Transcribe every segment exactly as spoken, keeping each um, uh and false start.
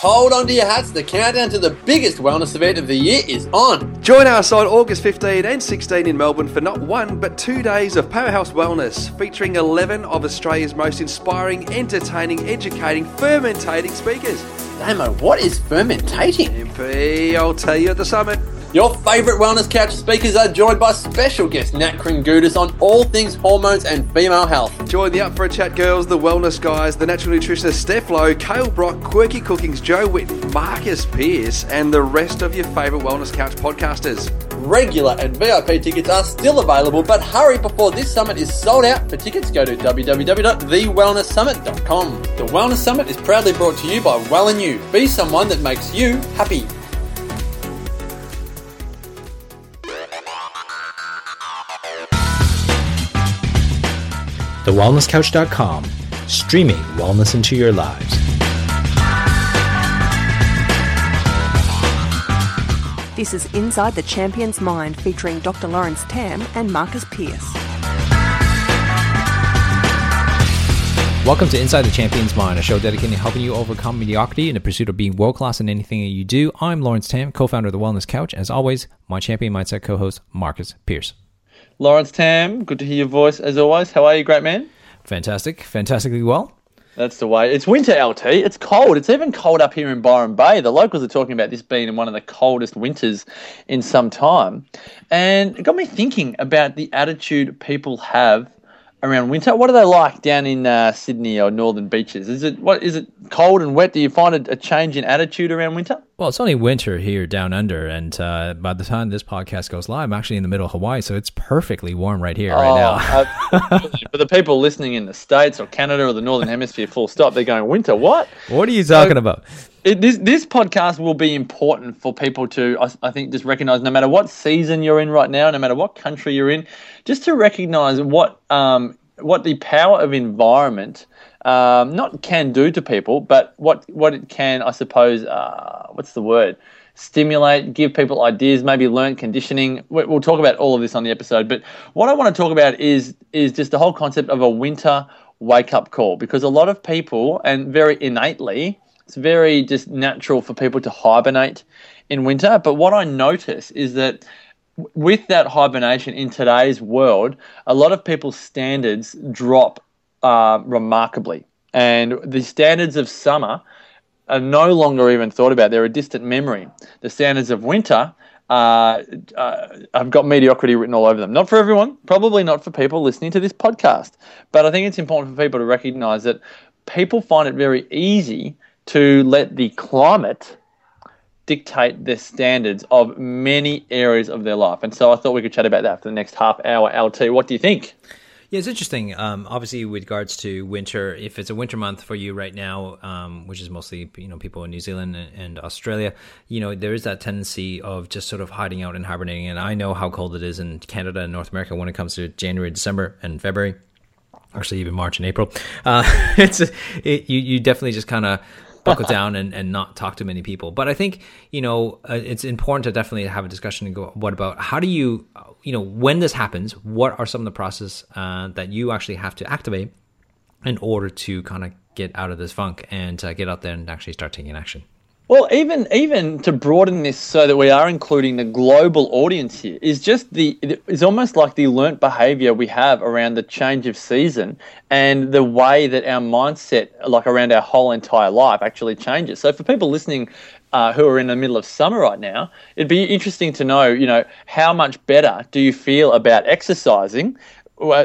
Hold on to your hats, the countdown to the biggest wellness event of the year is on. Join us on August fifteenth and sixteenth in Melbourne for not one but two days of Powerhouse Wellness, featuring eleven of Australia's most inspiring, entertaining, educating, fermentating speakers. Damo, what is fermentating? M P, I'll tell you at the summit. Your favourite Wellness Couch speakers are joined by special guest Nat Kringoudis on all things hormones and female health. Join the Up For A Chat girls, the Wellness guys, the natural nutritionist Steph Lowe, Kale Brock, Quirky Cookings, Joe Witt, Marcus Pierce, and the rest of your favourite Wellness Couch podcasters. Regular and V I P tickets are still available, but hurry before this summit is sold out. For tickets, go to w w w dot the wellness summit dot com. The Wellness Summit is proudly brought to you by Well and You. Be someone that makes you happy. the wellness couch dot com, streaming wellness into your lives. This is Inside the Champion's Mind, featuring Doctor Lawrence Tam and Marcus Pierce. Welcome to Inside the Champion's Mind, a show dedicated to helping you overcome mediocrity in the pursuit of being world-class in anything that you do. I'm Lawrence Tam, co-founder of The Wellness Couch. As always, my champion mindset co-host, Marcus Pierce. Lawrence Tam, good to hear your voice as always. How are you, great man? Fantastic. Fantastically well. That's the way. It's winter, L T. It's cold. It's even cold up here in Byron Bay. The locals are talking about this being one of the coldest winters in some time. And it got me thinking about the attitude people have around winter. What are they like down in uh, Sydney or Northern Beaches? Is it what is it cold and wet? Do you find a, a change in attitude around winter? Well, it's only winter here down under, and uh, by the time this podcast goes live, I'm actually in the middle of Hawaii, so it's perfectly warm right here, oh, right now. uh, for the people listening in the States or Canada or the Northern Hemisphere, full stop, they're going, winter, what? What are you talking so, about? It, this this podcast will be important for people to, I, I think, just recognize no matter what season you're in right now, no matter what country you're in, just to recognize what um what the power of environment um not can do to people, but what what it can, I suppose, uh what's the word? Stimulate, give people ideas, maybe learn conditioning. We'll talk about all of this on the episode, but what I want to talk about is is just the whole concept of a winter wake-up call, because a lot of people, and very innately, it's very just natural for people to hibernate in winter. But what I notice is that with that hibernation in today's world, a lot of people's standards drop uh, remarkably. And the standards of summer are no longer even thought about. They're a distant memory. The standards of winter uh, uh, have got mediocrity written all over them. Not for everyone, probably not for people listening to this podcast. But I think it's important for people to recognize that people find it very easy to let the climate dictate their standards of many areas of their life. And so I thought we could chat about that for the next half hour. L T, what do you think? Yeah, it's interesting. Um, obviously, with regards to winter, if it's a winter month for you right now, um, which is mostly, you know, people in New Zealand and Australia, you know, there is that tendency of just sort of hiding out and hibernating. And I know how cold it is in Canada and North America when it comes to January, December, and February, actually even March and April. Uh, it's it, you, you definitely just kind of buckle down and, and not talk to many people. But I think, you know, uh, it's important to definitely have a discussion and go, what about, how do you, you know, when this happens, what are some of the processes uh, that you actually have to activate in order to kind of get out of this funk and uh, get out there and actually start taking action? Well, even even to broaden this so that we are including the global audience here, is just the it's almost like the learnt behaviour we have around the change of season and the way that our mindset, like around our whole entire life, actually changes. So for people listening uh, who are in the middle of summer right now, it'd be interesting to know, you know, how much better do you feel about exercising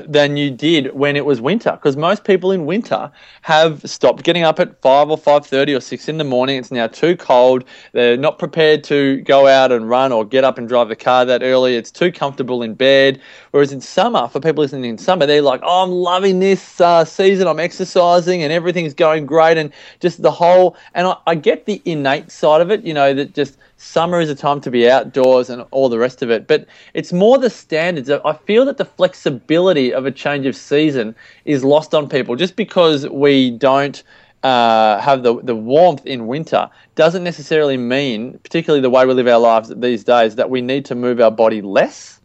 than you did when it was winter, because most people in winter have stopped getting up at five or five thirty or six in the morning. It's now too cold. They're not prepared to go out and run or get up and drive the car that early. It's too comfortable in bed. Whereas in summer, for people listening in summer, they're like, oh, I'm loving this uh, season. I'm exercising and everything's going great. And just the whole, and I, I get the innate side of it, you know, that just summer is a time to be outdoors and all the rest of it. But it's more the standards. I feel that the flexibility of a change of season is lost on people. Just because we don't uh, have the, the warmth in winter doesn't necessarily mean, particularly the way we live our lives these days, that we need to move our body less.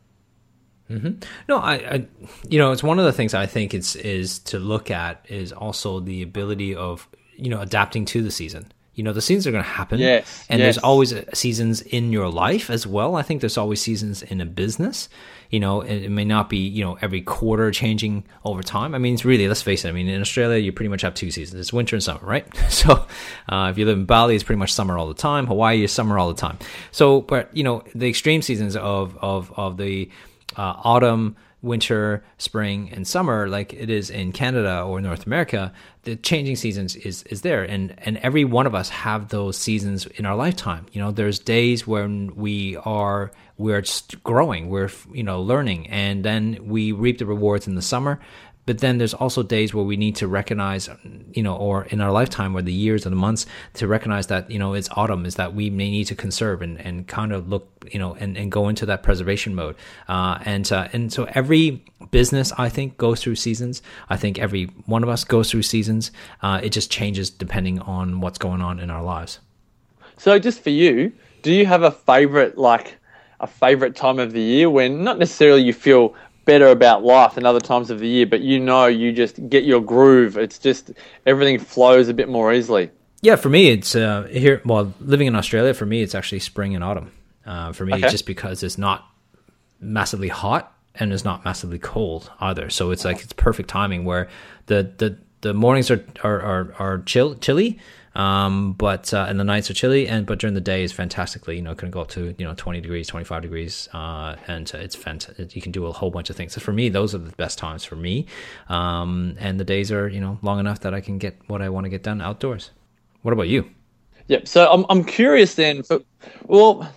Mm-hmm. No, I, I, you know, it's one of the things I think it's is to look at is also the ability of, you know, adapting to the season. You know, the seasons are going to happen. Yes, and yes. There's always seasons in your life as well. I think there's always seasons in a business. You know, it, it may not be, you know, every quarter changing over time. I mean, it's really, let's face it. I mean, in Australia, you pretty much have two seasons. It's winter and summer, right? So uh, if you live in Bali, it's pretty much summer all the time. Hawaii is summer all the time. So, but, you know, the extreme seasons of, of, of the uh, autumn, winter, spring, and summer, like it is in Canada or North America, the changing seasons is is there, and and every one of us have those seasons in our lifetime. You know, there's days when we are we're growing, we're you know learning, and then we reap the rewards in the summer. But then there's also days where we need to recognize, you know, or in our lifetime or the years or the months to recognize that, you know, it's autumn, is that we may need to conserve and, and kind of look, you know, and, and go into that preservation mode. Uh, and uh, and so every business, I think, goes through seasons. I think every one of us goes through seasons. Uh, it just changes depending on what's going on in our lives. So just for you, do you have a favorite, like a favorite time of the year when not necessarily you feel better about life than other times of the year, but you know, you just get your groove. It's just everything flows a bit more easily. Yeah, for me, it's uh, here. Well, living in Australia, for me, it's actually spring and autumn. Uh, for me, okay. It's just because it's not massively hot and it's not massively cold either. So it's like it's perfect timing where the the, the mornings are are are, are chill, chilly, um, but uh, and the nights are chilly, and but during the day is fantastically, you know, can go up to, you know, twenty degrees, twenty-five degrees, uh, and it's fantastic. You can do a whole bunch of things. So for me, those are the best times for me, um, and the days are, you know, long enough that I can get what I want to get done outdoors. What about you? Yep. So I'm I'm curious then. For, well,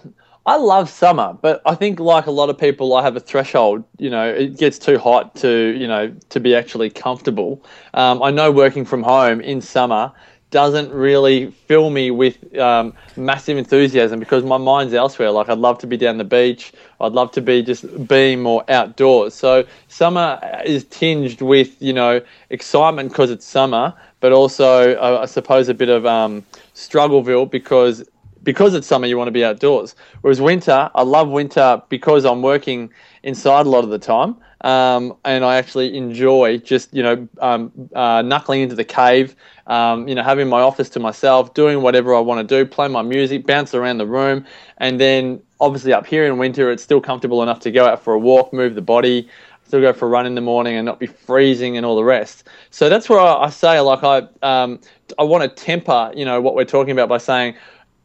I love summer, but I think like a lot of people, I have a threshold. You know, it gets too hot to you know to be actually comfortable. Um, I know working from home in summer doesn't really fill me with um, massive enthusiasm because my mind's elsewhere. Like I'd love to be down the beach. I'd love to be just being more outdoors. So summer is tinged with, you know, excitement because it's summer, but also uh, I suppose a bit of um, struggleville because because it's summer, you want to be outdoors. Whereas winter, I love winter because I'm working inside a lot of the time. Um, and I actually enjoy just, you know, um, uh, knuckling into the cave, um, you know, having my office to myself, doing whatever I want to do, play my music, bounce around the room. And then obviously up here in winter, it's still comfortable enough to go out for a walk, move the body, still go for a run in the morning and not be freezing and all the rest. So that's where I, I say, like, I, um, I want to temper, you know, what we're talking about by saying,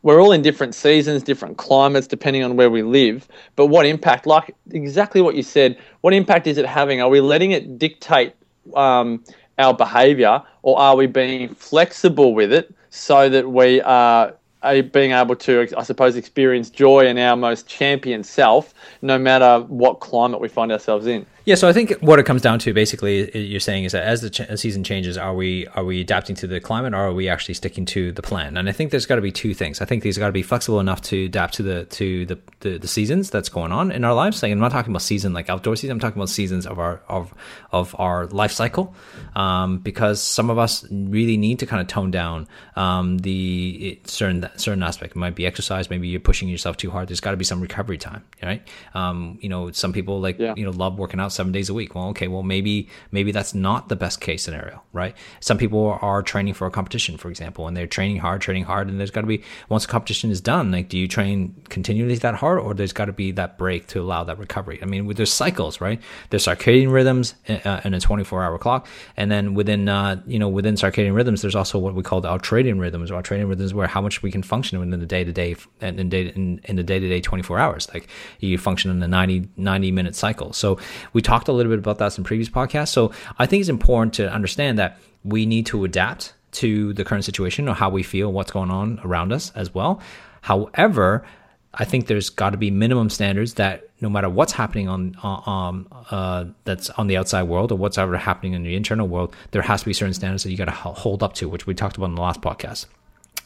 we're all in different seasons, different climates, depending on where we live. But what impact, like exactly what you said, what impact is it having? Are we letting it dictate um, our behavior, or are we being flexible with it so that we are, are being able to, I suppose, experience joy in our most champion self, no matter what climate we find ourselves in? Yeah, so I think what it comes down to basically you're saying is that as the ch- season changes, are we are we adapting to the climate, or are we actually sticking to the plan? And I think there's got to be two things. I think these got to be flexible enough to adapt to the to the, the, the seasons that's going on in our lives. Like, I'm not talking about season like outdoor season. I'm talking about seasons of our of of our life cycle, um, because some of us really need to kind of tone down um, the it, certain certain aspect. It might be exercise. Maybe you're pushing yourself too hard. There's got to be some recovery time, right? Um, you know, some people like yeah. you know love working out seven days a week. Well, okay, well, maybe maybe that's not the best case scenario, right? Some people are training for a competition, for example, and they're training hard, training hard, and there's got to be, once the competition is done, like, do you train continually that hard, or there's got to be that break to allow that recovery? I mean, with, there's cycles, right? There's circadian rhythms uh, and a twenty-four hour clock, and then within, uh, you know, within circadian rhythms, there's also what we call the ultradian rhythms, or ultradian rhythms where how much we can function within the day-to-day, and in, in, in the day-to-day twenty-four hours, like you function in a ninety, ninety minute cycle. So we talked a little bit about that in previous podcasts. So I think it's important to understand that we need to adapt to the current situation or how we feel, what's going on around us as well. However, I think there's got to be minimum standards that no matter what's happening on um, uh, that's on the outside world or what's ever happening in the internal world, there has to be certain standards that you got to hold up to, which we talked about in the last podcast.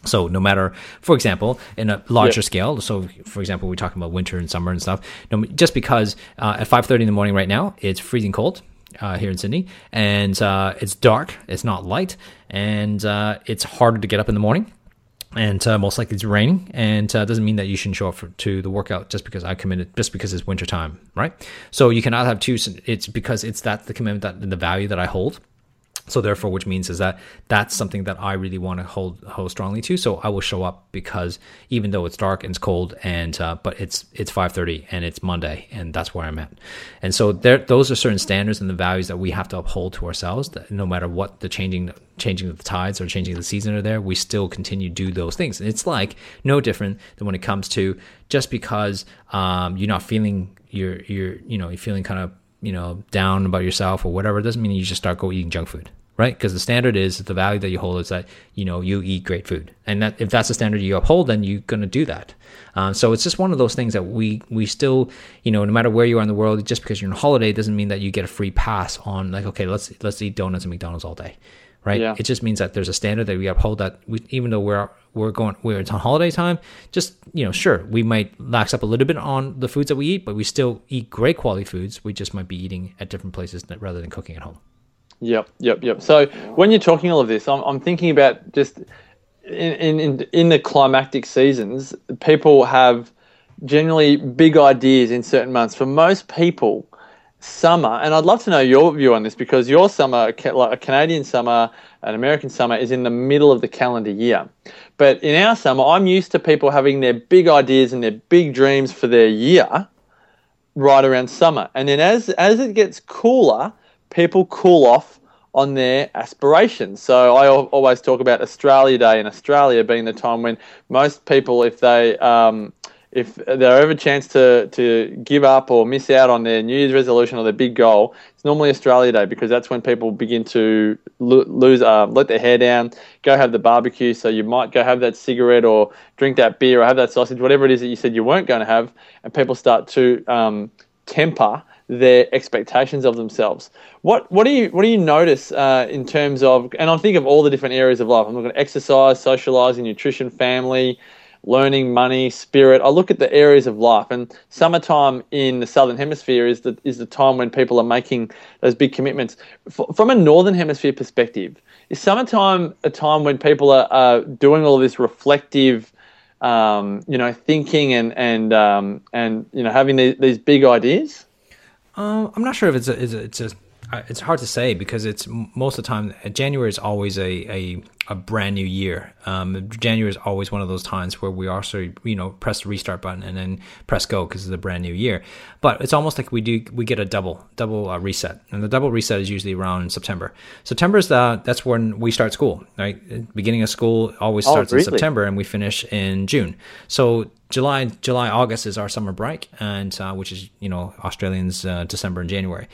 So no matter, for example, in a larger yep. scale, so for example, we're talking about winter and summer and stuff, no, just because uh, at five thirty in the morning right now, it's freezing cold uh, here in Sydney, and uh, it's dark, it's not light, and uh, it's harder to get up in the morning. And uh, most likely it's raining, and uh, doesn't mean that you shouldn't show up for, to the workout just because I committed, just because it's winter time, right? So you cannot have two, it's because it's that the commitment, that the value that I hold. So therefore, which means is that that's something that I really want to hold hold strongly to. So I will show up, because even though it's dark and it's cold, and uh, but it's it's five thirty and it's Monday, and that's where I'm at. And so there, those are certain standards and the values that we have to uphold to ourselves. That no matter what the changing changing of the tides or changing of the season are there, we still continue to do those things. And it's like no different than when it comes to just because um, you're not feeling you're you're you know you're feeling kind of. you know, down about yourself or whatever, it doesn't mean you just start go eating junk food, right? Because the standard is, the value that you hold is that, you know, you eat great food. And that if that's the standard you uphold, then you're going to do that. Um, so it's just one of those things that we we still, you know, no matter where you are in the world, just because you're on holiday doesn't mean that you get a free pass on like, okay, let's let's eat donuts and McDonald's all day, right? Yeah. It just means that there's a standard that we uphold, that we, even though we're we're going we're it's on holiday time, just, you know, sure, we might lax up a little bit on the foods that we eat, but we still eat great quality foods. We just might be eating at different places rather than cooking at home. Yep, yep, yep. So when you're talking all of this, I'm I'm thinking about just in in in the climactic seasons, people have generally big ideas in certain months. For most people, summer, and I'd love to know your view on this, because your summer, like a Canadian summer, an American summer, is in the middle of the calendar year. But in our summer, I'm used to people having their big ideas and their big dreams for their year right around summer. And then as as it gets cooler, people cool off on their aspirations. So I always talk about Australia Day in Australia being the time when most people, if they um, if they're ever a chance to, to give up or miss out on their New Year's resolution or their big goal, it's normally Australia Day, because that's when people begin to lo- lose, uh, let their hair down, go have the barbecue. So you might go have that cigarette or drink that beer or have that sausage, whatever it is that you said you weren't going to have, and people start to um, temper their expectations of themselves. What what do you what do you notice uh, in terms of, and I think of all the different areas of life. I'm looking at exercise, socialising, nutrition, family, learning, money, spirit. I look at the areas of life, and summertime in the Southern Hemisphere is the is the time when people are making those big commitments. F- from a Northern Hemisphere perspective, is summertime a time when people are, are doing all this reflective, um, you know, thinking and and um, and you know having these, these big ideas? Um, I'm not sure if it's a, it's a, it's a it's hard to say, because it's most of the time January is always a, a, a brand new year. Um, January is always one of those times where we also, you know, press the restart button and then press go, because it's a brand new year. But it's almost like we do we get a double double uh, reset, and the double reset is usually around September. September is the, that's when we start school, right? Beginning of school always starts oh, really? in September, and we finish in June. So July, July, August is our summer break, and uh, which is, you know, Australians uh, December and January.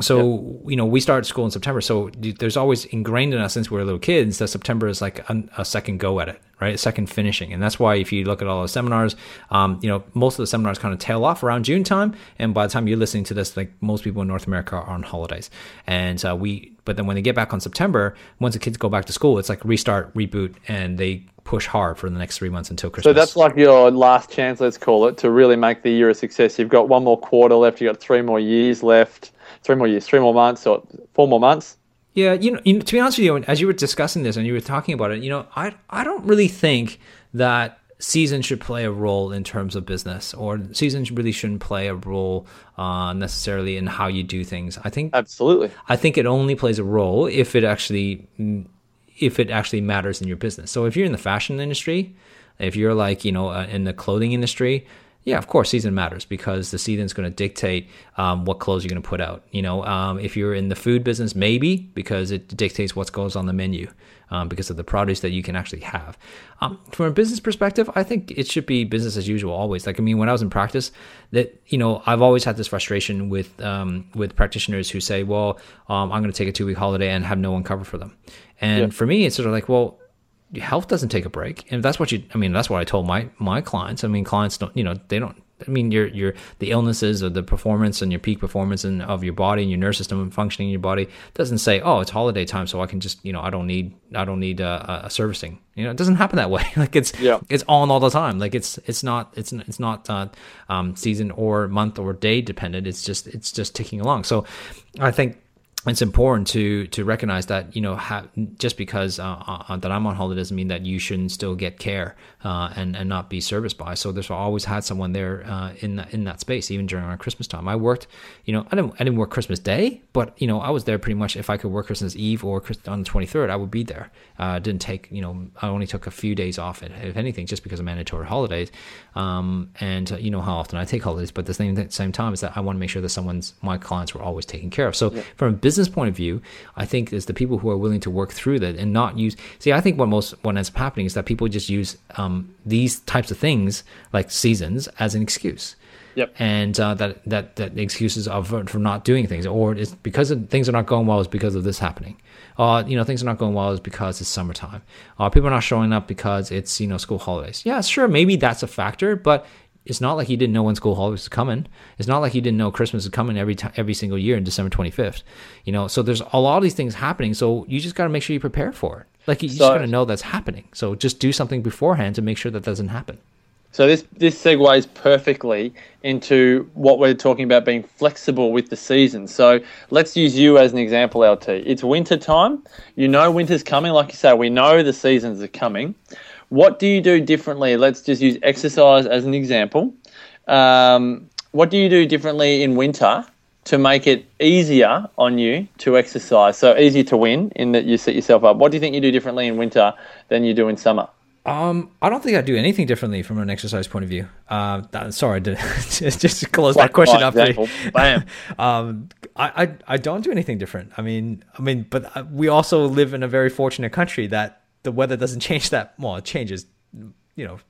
So, yep. you know, we start school in September. So there's always ingrained in us since we were little kids that September is like a, a second go at it, right? A second finishing. And that's why if you look at all the seminars, um, you know, most of the seminars kind of tail off around June time. And by the time you're listening to this, like most people in North America are on holidays. And uh, we, but then when they get back on September, once the kids go back to school, it's like restart, reboot, and they push hard for the next three months until Christmas. So that's like your last chance, let's call it, to really make the year a success. You've got one more quarter left. You've got three more years left. Three more years, three more months, or four more months. Yeah, you know, you know, to be honest with you, as you were discussing this and you were talking about it, you know, I I don't really think that season should play a role in terms of business, or seasons really shouldn't play a role uh, necessarily in how you do things. I think absolutely. I think it only plays a role if it actually if it actually matters in your business. So if you're in the fashion industry, if you're like, you know, uh, in the clothing industry. Yeah, of course, season matters, because the season's going to dictate um, what clothes you're going to put out. You know, um, if you're in the food business, maybe, because it dictates what goes on the menu, um, because of the produce that you can actually have. Um, from a business perspective, I think it should be business as usual always. Like, I mean, when I was in practice, that you know, I've always had this frustration with um, with practitioners who say, "Well, um, I'm going to take a two week holiday and have no one cover for them." And yeah. for me, it's sort of like, well. Health doesn't take a break, and that's what you. I mean, that's what I told my my clients. I mean, clients don't. You know, they don't. I mean, your your the illnesses or the performance and your peak performance and of your body and your nervous system and functioning in your body doesn't say, oh, it's holiday time, so I can just, you know, I don't need I don't need uh, a servicing. You know, it doesn't happen that way. Like it's yeah. it's on all the time. Like it's it's not it's it's not uh, um, season or month or day dependent. It's just it's just ticking along. So, I think. it's important to to recognize that, you know, ha- just because uh, uh, that I'm on holiday doesn't mean that you shouldn't still get care uh, and and not be serviced by. So there's I always had someone there uh, in the, in that space, even during our Christmas time. I worked, you know, I didn't I didn't work Christmas Day, but you know, I was there pretty much. If I could work Christmas Eve or on the twenty-third, I would be there. I uh, didn't take, you know, I only took a few days off, if anything, just because of mandatory holidays. Um, and uh, you know how often I take holidays, but the same at the same time is that I want to make sure that someone's my clients were always taken care of. So yeah. From a business Business point of view, I think is the people who are willing to work through that and not use. See, I think what most what ends up happening is that people just use um, these types of things like seasons as an excuse. Yep. And uh, that that that excuses are for not doing things, or it's because of, things are not going well is because of this happening. Uh, you know, things are not going well is because it's summertime. Uh, people are not showing up because it's, you know, school holidays. Yeah, sure, maybe that's a factor, but it's not like he didn't know when school holidays was coming. It's not like he didn't know Christmas is coming every t- every single year on December twenty-fifth. You know, so there's a lot of these things happening. So you just got to make sure you prepare for it. Like you so, just got to know that's happening. So just do something beforehand to make sure that doesn't happen. So this this segues perfectly into what we're talking about, being flexible with the season. So let's use you as an example, L T. It's winter time. You know winter's coming. Like you say, we know the seasons are coming. What do you do differently? Let's just use exercise as an example. Um, what do you do differently in winter to make it easier on you to exercise? So easier to win in that you set yourself up. What do you think you do differently in winter than you do in summer? Um, I don't think I do anything differently from an exercise point of view. Uh, that, sorry, I did, just, just to close that question up. Bam. um, I, I, I don't do anything different. I mean, I mean, but we also live in a very fortunate country that the weather doesn't change that. Well, it changes, you know,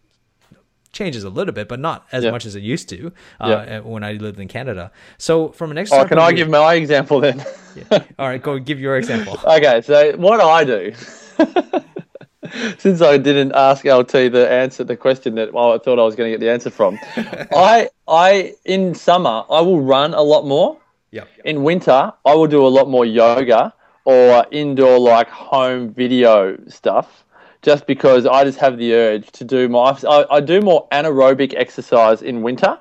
changes a little bit, but not as yeah. much as it used to uh, yeah. when I lived in Canada. So from an exercise. Oh, can I view, give my example then? Yeah. All right, go give your example. Okay, so what I do, since I didn't ask L T the answer, the question that well, I thought I was going to get the answer from, I, I in summer, I will run a lot more. Yep. In winter, I will do a lot more yoga or indoor like home video stuff, just because I just have the urge to do my I, I do more anaerobic exercise in winter.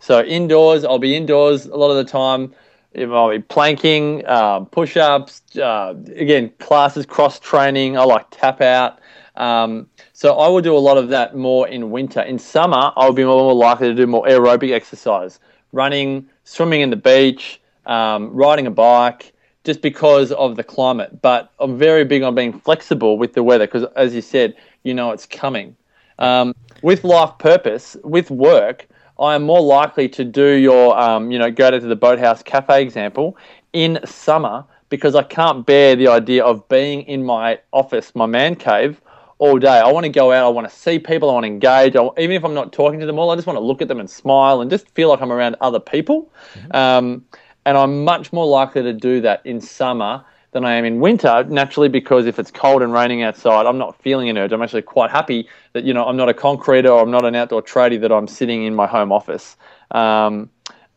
So indoors, I'll be indoors a lot of the time. I'll be planking, um, push-ups, uh, again, classes, cross-training. I like tap out. Um, so I will do a lot of that more in winter. In summer, I'll be more likely to do more aerobic exercise, running, swimming in the beach, um, riding a bike, just because of the climate. But I'm very big on being flexible with the weather because, as you said, you know it's coming. Um, with life purpose, with work, I am more likely to do your, um, you know, go to the Boathouse Cafe example in summer because I can't bear the idea of being in my office, my man cave, all day. I want to go out. I want to see people. I want to engage. I, even if I'm not talking to them all, I just want to look at them and smile and just feel like I'm around other people. Mm-hmm. Um And I'm much more likely to do that in summer than I am in winter, naturally, because if it's cold and raining outside, I'm not feeling an urge. I'm actually quite happy that, you know, I'm not a concreter or I'm not an outdoor tradie, that I'm sitting in my home office um,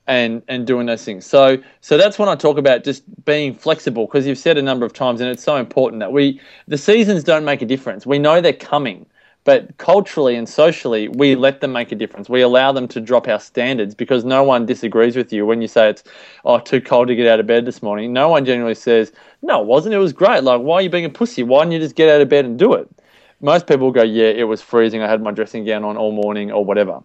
and and doing those things. So so that's when I talk about just being flexible, because you've said a number of times, and it's so important that we the seasons don't make a difference. We know they're coming. But culturally and socially, we let them make a difference. We allow them to drop our standards because no one disagrees with you when you say it's oh too cold to get out of bed this morning. No one generally says, no, it wasn't. It was great. Like, why are you being a pussy? Why didn't you just get out of bed and do it? Most people go, yeah, it was freezing. I had my dressing gown on all morning or whatever.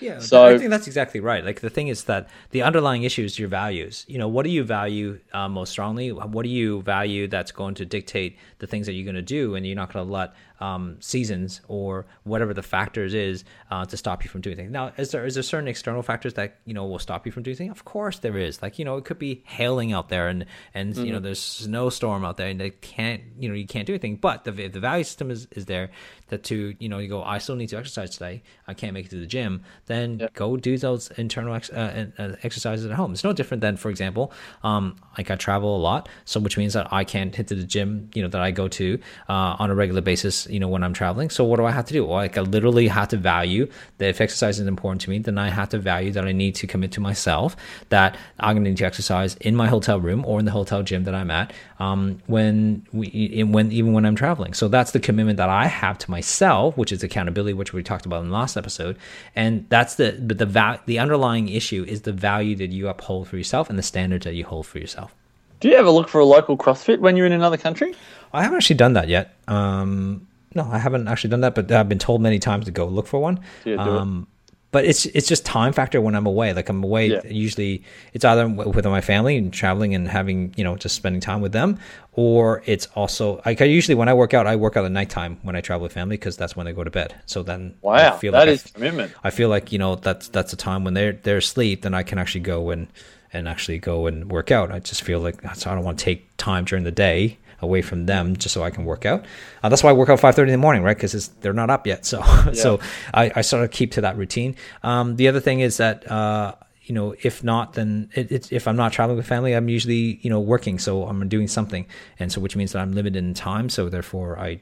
Yeah, so I think that's exactly right. Like the thing is that the underlying issue is your values. You know, what do you value uh, most strongly? What do you value that's going to dictate the things that you're going to do, and you're not going to let um, seasons or whatever the factors is uh, to stop you from doing things. Now, is there is there certain external factors that, you know, will stop you from doing things? Of course there is. Like, you know, it could be hailing out there and, and mm-hmm. you know, there's snowstorm out there and they can't, you know, you can't do anything. But the the value system is, is there that to, you know, you go, I still need to exercise today. I can't make it to the gym. Then yep. go do those internal ex- uh, uh, exercises at home. It's no different than, for example, um, like I travel a lot, so which means that I can't hit to the gym, you know, that I go to uh, on a regular basis, you know, when I'm traveling. So what do I have to do? Well, like I literally have to value that if exercise is important to me, then I have to value that I need to commit to myself that I'm going to need to exercise in my hotel room or in the hotel gym that I'm at um, when we, when even when I'm traveling. So that's the commitment that I have to myself, which is accountability, which we talked about in the last episode, and that's the but the va- the underlying issue is the value that you uphold for yourself and the standards that you hold for yourself. Do you ever look for a local CrossFit when you're in another country? I haven't actually done that yet. Um, no, I haven't actually done that, but I've been told many times to go look for one. Yeah, do um, it. But it's it's just time factor when I'm away. Like I'm away, yeah. usually it's either with my family and traveling and having, you know, just spending time with them, or it's also, like I usually, when I work out, I work out at nighttime when I travel with family, because that's when they go to bed. So then wow, I feel that like is I, commitment. I feel like, you know, that's that's a time when they're, they're asleep, then I can actually go and, and actually go and work out. I just feel like that's, I don't want to take time during the day away from them just so I can work out. Uh, that's why I work out five thirty in the morning, right? Because they're not up yet. So yeah. so I, I sort of keep to that routine. Um, the other thing is that, uh, you know, if not, then it, it, if I'm not traveling with family, I'm usually, you know, working. So I'm doing something. And so which means that I'm limited in time. So therefore, I,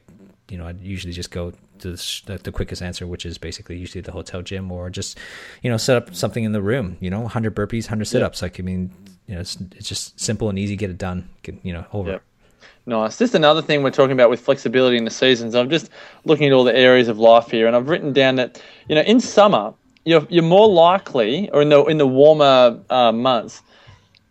you know, I usually just go to the, the quickest answer, which is basically usually the hotel gym, or just, you know, set up something in the room, you know, one hundred burpees, one hundred sit-ups. Yeah. Like, I mean, you know, it's, it's just simple and easy, get it done, get, you know, over. Yeah. Nice. Just another thing we're talking about with flexibility in the seasons. I'm just looking at all the areas of life here, and I've written down that, you know, in summer you're you're more likely, or in the in the warmer uh, months,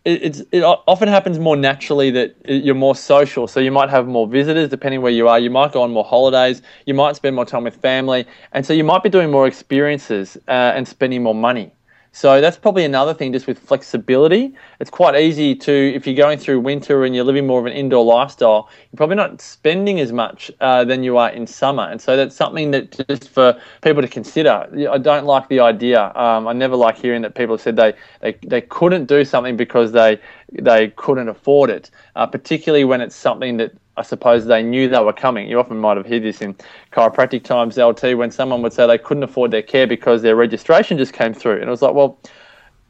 it, it's it often happens more naturally that you're more social. So you might have more visitors depending where you are. You might go on more holidays. You might spend more time with family, and so you might be doing more experiences uh, and spending more money. So that's probably another thing, just with flexibility. It's quite easy to, if you're going through winter and you're living more of an indoor lifestyle, you're probably not spending as much uh, than you are in summer. And so that's something that just for people to consider. I don't like the idea. Um, I never like hearing that people said they, they, they couldn't do something because they they couldn't afford it, uh, particularly when it's something that I suppose they knew they were coming. You often might have heard this in chiropractic times, L T, when someone would say they couldn't afford their care because their registration just came through. And it was like, well,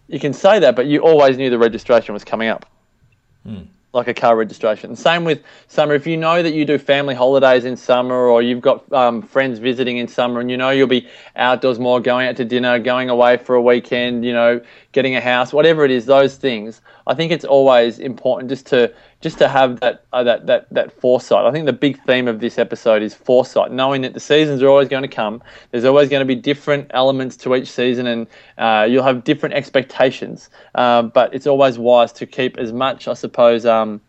you can say that, but you always knew the registration was coming up, hmm. like a car registration. And same with summer. If you know that you do family holidays in summer, or you've got um, friends visiting in summer, and you know you'll be outdoors more, going out to dinner, going away for a weekend, you know, getting a house, whatever it is, those things, I think it's always important just to just to have that, uh, that that that foresight. I think the big theme of this episode is foresight, knowing that the seasons are always going to come. There's always going to be different elements to each season, and uh, you'll have different expectations. Uh, but it's always wise to keep as much, I suppose, um,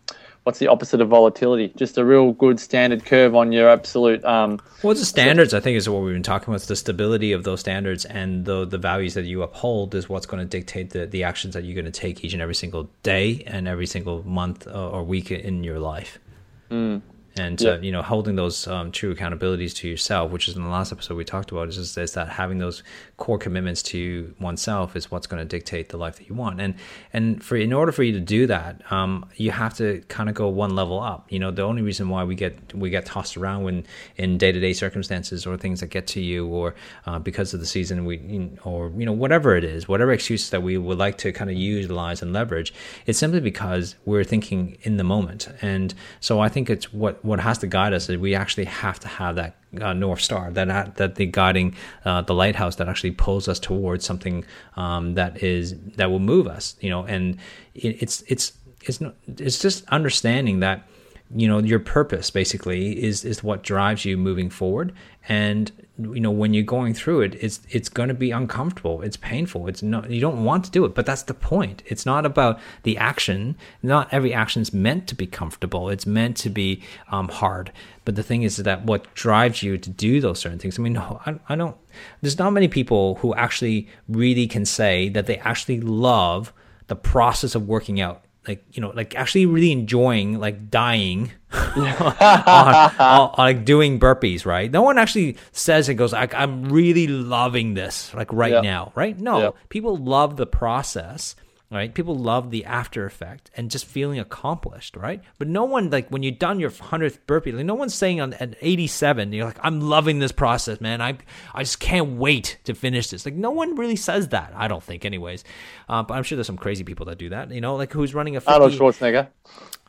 what's the opposite of volatility? Just a real good standard curve on your absolute... Um, well, the standards, I think, is what we've been talking about. It's the stability of those standards, and the, the values that you uphold is what's going to dictate the, the actions that you're going to take each and every single day and every single month or week in your life. Mm. And, yeah. uh, you know, holding those um, true accountabilities to yourself, which is in the last episode we talked about, is, just, is that having those core commitments to oneself is what's going to dictate the life that you want. And and for in order for you to do that, um, you have to kind of go one level up. You know, the only reason why we get we get tossed around when in day-to-day circumstances or things that get to you, or uh, because of the season, we or, you know, whatever it is, whatever excuses that we would like to kind of utilize and leverage, it's simply because we're thinking in the moment. And so I think it's what what has to guide us is we actually have to have that uh, North Star, that that the guiding, uh, the lighthouse that actually pulls us towards something um, that is that will move us, you know. And it, it's it's it's not, it's just understanding that, you know, your purpose basically is is what drives you moving forward. And, you know, when you're going through it, it's it's going to be uncomfortable. It's painful. It's not, you don't want to do it, but that's the point. It's not about the action. Not every action is meant to be comfortable. It's meant to be um, hard. But the thing is that what drives you to do those certain things. I mean, no, I, I don't. There's not many people who actually really can say that they actually love the process of working out. Like, you know, like actually really enjoying, like, dying on, on, on like doing burpees, right? No one actually says it goes, I, I'm really loving this, like, right yeah. now, right? No, yeah. people love the process, right? People love the after effect and just feeling accomplished, right? But no one, like, when you've done your hundredth burpee, like, no one's saying on at eighty-seven, you're like, I'm loving this process, man. I I just can't wait to finish this. Like, no one really says that, I don't think, anyways. Uh, but I'm sure there's some crazy people that do that, you know, like, who's running a fifty. Arnold Schwarzenegger.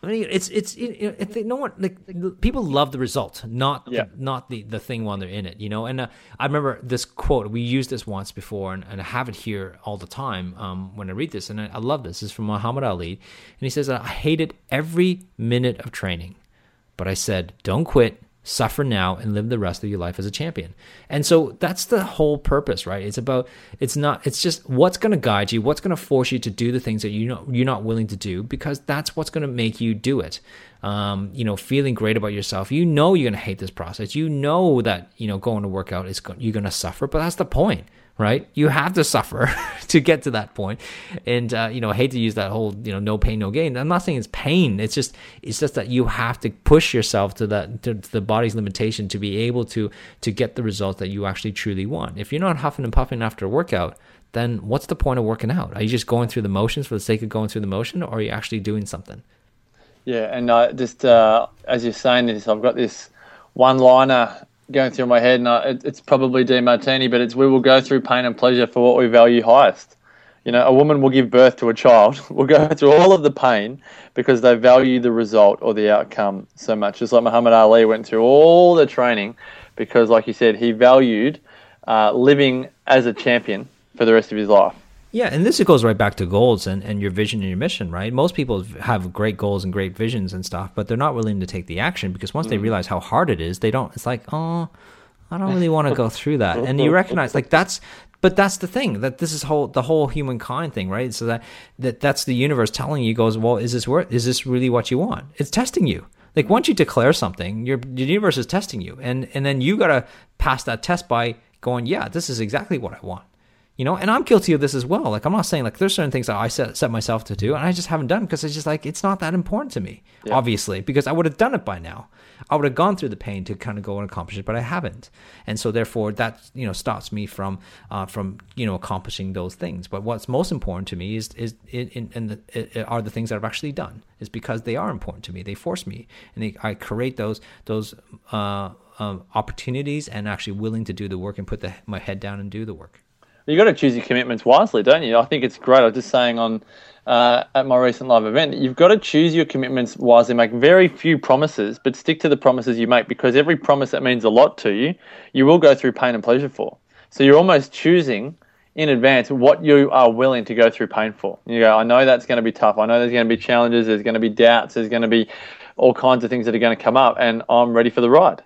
I mean, it's it's it, it, it, it, no one like people love the result, not yeah. the, not the, the thing while they're in it, you know. And uh, I remember this quote, we used this once before, and, and I have it here all the time um, when I read this, and I, I love this. It's from Muhammad Ali, and he says, "I hated every minute of training, but I said, don't quit, suffer now, and live the rest of your life as a champion. And so that's the whole purpose, right? It's about, it's not, it's just what's going to guide you, what's going to force you to do the things that you know you're not willing to do, because that's what's going to make you do it. Um, you know, feeling great about yourself. You know you're going to hate this process. You know that, you know, going to work out is go- you're going to suffer, but that's the point, right? You have to suffer to get to that point. And, uh, you know, I hate to use that whole, you know, no pain, no gain. I'm not saying it's pain. It's just, it's just that you have to push yourself to that, to, to the body's limitation to be able to, to get the results that you actually truly want. If you're not huffing and puffing after a workout, then what's the point of working out? Are you just going through the motions for the sake of going through the motion, or are you actually doing something? Yeah. And I just, uh, as you're saying this, I've got this one liner going through my head, and I, it, it's probably Demartini, but it's, we will go through pain and pleasure for what we value highest. You know, a woman will give birth to a child, will go through all of the pain because they value the result or the outcome so much. Just like Muhammad Ali went through all the training because, like you said, he valued uh, living as a champion for the rest of his life. Yeah, and this goes right back to goals and, and your vision and your mission, right? Most people have great goals and great visions and stuff, but they're not willing to take the action because once they realize how hard it is, they don't, it's like, oh, I don't really want to go through that. And you recognize, like, that's, but that's the thing, that this is whole the whole humankind thing, right? So that, that that's the universe telling you, goes, well, is this worth, is this really what you want? It's testing you. Like, once you declare something, your, your universe is testing you. And, and then you got to pass that test by going, yeah, this is exactly what I want. You know, and I'm guilty of this as well. Like, I'm not saying, like, there's certain things that I set, set myself to do and I just haven't done because it's just like, it's not that important to me, yeah. Obviously, because I would have done it by now. I would have gone through the pain to kind of go and accomplish it, but I haven't. And so therefore that, you know, stops me from, uh, from, you know, accomplishing those things. But what's most important to me is, is in, in, in the, it, it are the things that I've actually done, is because they are important to me. They force me, and they, I create those, those, uh, um, opportunities, and actually willing to do the work and put the, my head down and do the work. You got to choose your commitments wisely, don't you? I think it's great. I was just saying on uh, at my recent live event that you've got to choose your commitments wisely. Make very few promises, but stick to the promises you make, because every promise that means a lot to you, you will go through pain and pleasure for. So you're almost choosing in advance what you are willing to go through pain for. You go, I know that's going to be tough. I know there's going to be challenges. There's going to be doubts. There's going to be all kinds of things that are going to come up, and I'm ready for the ride.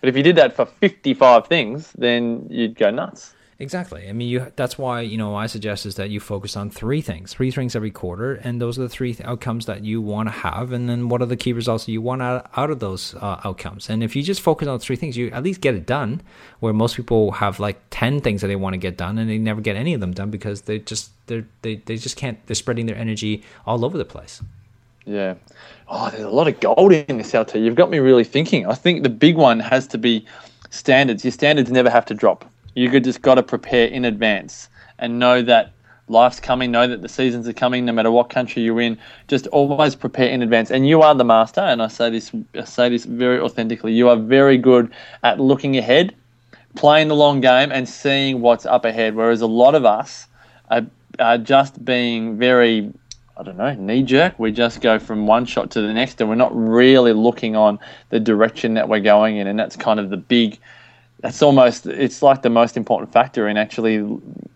But if you did that for fifty-five things, then you'd go nuts. Exactly. I mean, you, that's why, you know, I suggest is that you focus on three things, three things every quarter. And those are the three th- outcomes that you want to have. And then what are the key results that you want out, out of those uh, outcomes? And if you just focus on three things, you at least get it done, where most people have like ten things that they want to get done and they never get any of them done because they just, they're, they, they just can't, they're spreading their energy all over the place. Yeah. Oh, there's a lot of gold in this, L T. You've got me really thinking. I think the big one has to be standards. Your standards never have to drop. You could just got to prepare in advance and know that life's coming, know that the seasons are coming, no matter what country you're in. Just always prepare in advance. And you are the master, and I say this, I say this very authentically. You are very good at looking ahead, playing the long game, and seeing what's up ahead, whereas a lot of us are, are just being very, I don't know, knee-jerk. We just go from one shot to the next, and we're not really looking on the direction that we're going in, and that's kind of the big... That's almost, it's like the most important factor in actually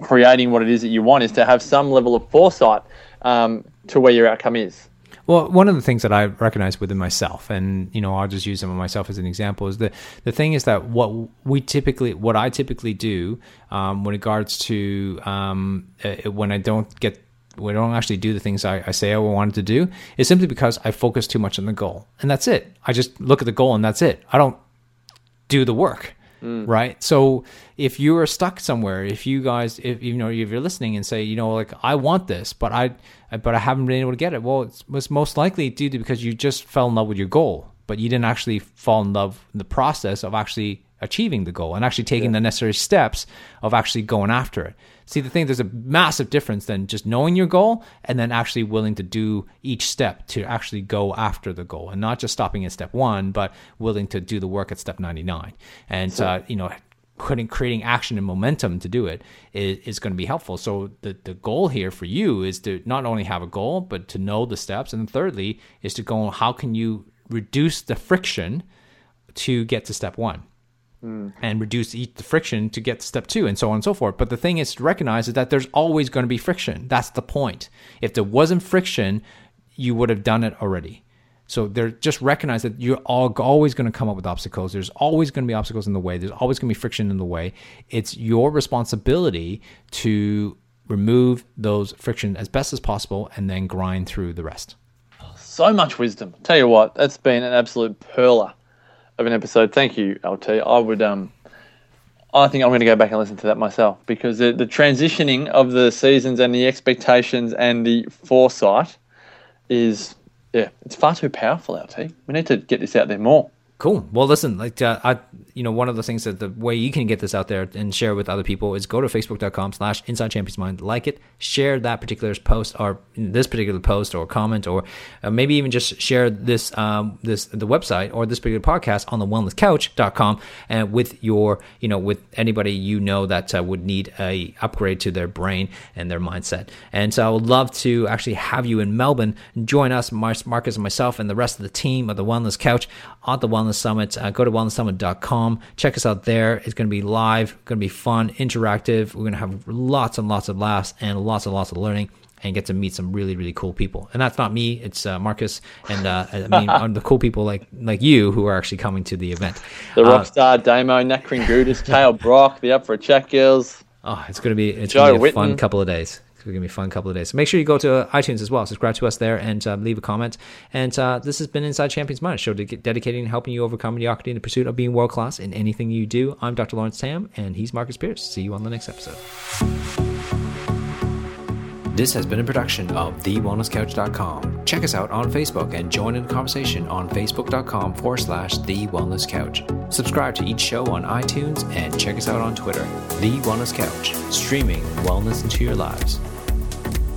creating what it is that you want, is to have some level of foresight um, to where your outcome is. Well, one of the things that I recognize within myself, and, you know, I'll just use them on myself as an example, is that the thing is that what we typically, what I typically do um, when regards to um, uh, when I don't get, we don't actually do the things I, I say I wanted to do, is simply because I focus too much on the goal. And that's it. I just look at the goal and that's it. I don't do the work. Mm. Right. So if you are stuck somewhere, if you guys, if you know, if you're listening and say, you know, like, I want this, but I, but I haven't been able to get it. Well, it's, it's most likely due to because you just fell in love with your goal, but you didn't actually fall in love with the process of actually achieving the goal and actually taking yeah. the necessary steps of actually going after it. See, the thing, there's a massive difference than just knowing your goal and then actually willing to do each step to actually go after the goal, and not just stopping at step one, but willing to do the work at step ninety-nine. And, so, uh, you know, creating action and momentum to do it is, is going to be helpful. So the, the goal here for you is to not only have a goal, but to know the steps. And thirdly is to go, how can you reduce the friction to get to step one? Mm. And reduce each the friction to get to step two, and so on and so forth. But the thing is to recognize is that there's always going to be friction. That's the point. If there wasn't friction, you would have done it already. So they're just recognize that you're all, always going to come up with obstacles. There's always going to be obstacles in the way. There's always going to be friction in the way. It's your responsibility to remove those friction as best as possible and then grind through the rest. So much wisdom. Tell you what, that's been an absolute perler of an episode. Thank you, L T. I would, um, I think I'm going to go back and listen to that myself, because the, the transitioning of the seasons and the expectations and the foresight is, yeah, it's far too powerful, L T. We need to get this out there more. Cool. Well, listen, like uh, I, you know, one of the things that the way you can get this out there and share with other people is go to facebook.com slash Inside Champions Mind, like it, share that particular post or this particular post or comment, or uh, maybe even just share this, um, this, the website or this particular podcast on the wellness couch dot com and with your, you know, with anybody, you know, that uh, would need a upgrade to their brain and their mindset. And so I would love to actually have you in Melbourne, join us, Marcus and myself and the rest of the team of the Wellness Couch at the Wellness Summit. Uh, go to wellness summit dot com. Check us out there. It's going to be live, going to be fun, interactive. We're going to have lots and lots of laughs and lots and lots of learning and get to meet some really, really cool people. And that's not me. It's uh, Marcus and uh, I mean, I'm the cool people like like you who are actually coming to the event. The rock star uh, Damo, Nat Kringoudis, Kale Brock, the Up for a Chat Girls. Oh, it's going to be it's going to be a fun couple of days. It's going to be a fun couple of days. So make sure you go to uh, iTunes as well. Subscribe to us there and uh, leave a comment. And uh, this has been Inside Champions Mind, a show dedicated to helping you overcome mediocrity in the pursuit of being world-class in anything you do. I'm Doctor Lawrence Tam, and he's Marcus Pierce. See you on the next episode. This has been a production of the wellness couch dot com. Check us out on Facebook and join in the conversation on facebook.com forward slash thewellnesscouch. Subscribe to each show on iTunes and check us out on Twitter. The Wellness Couch, streaming wellness into your lives.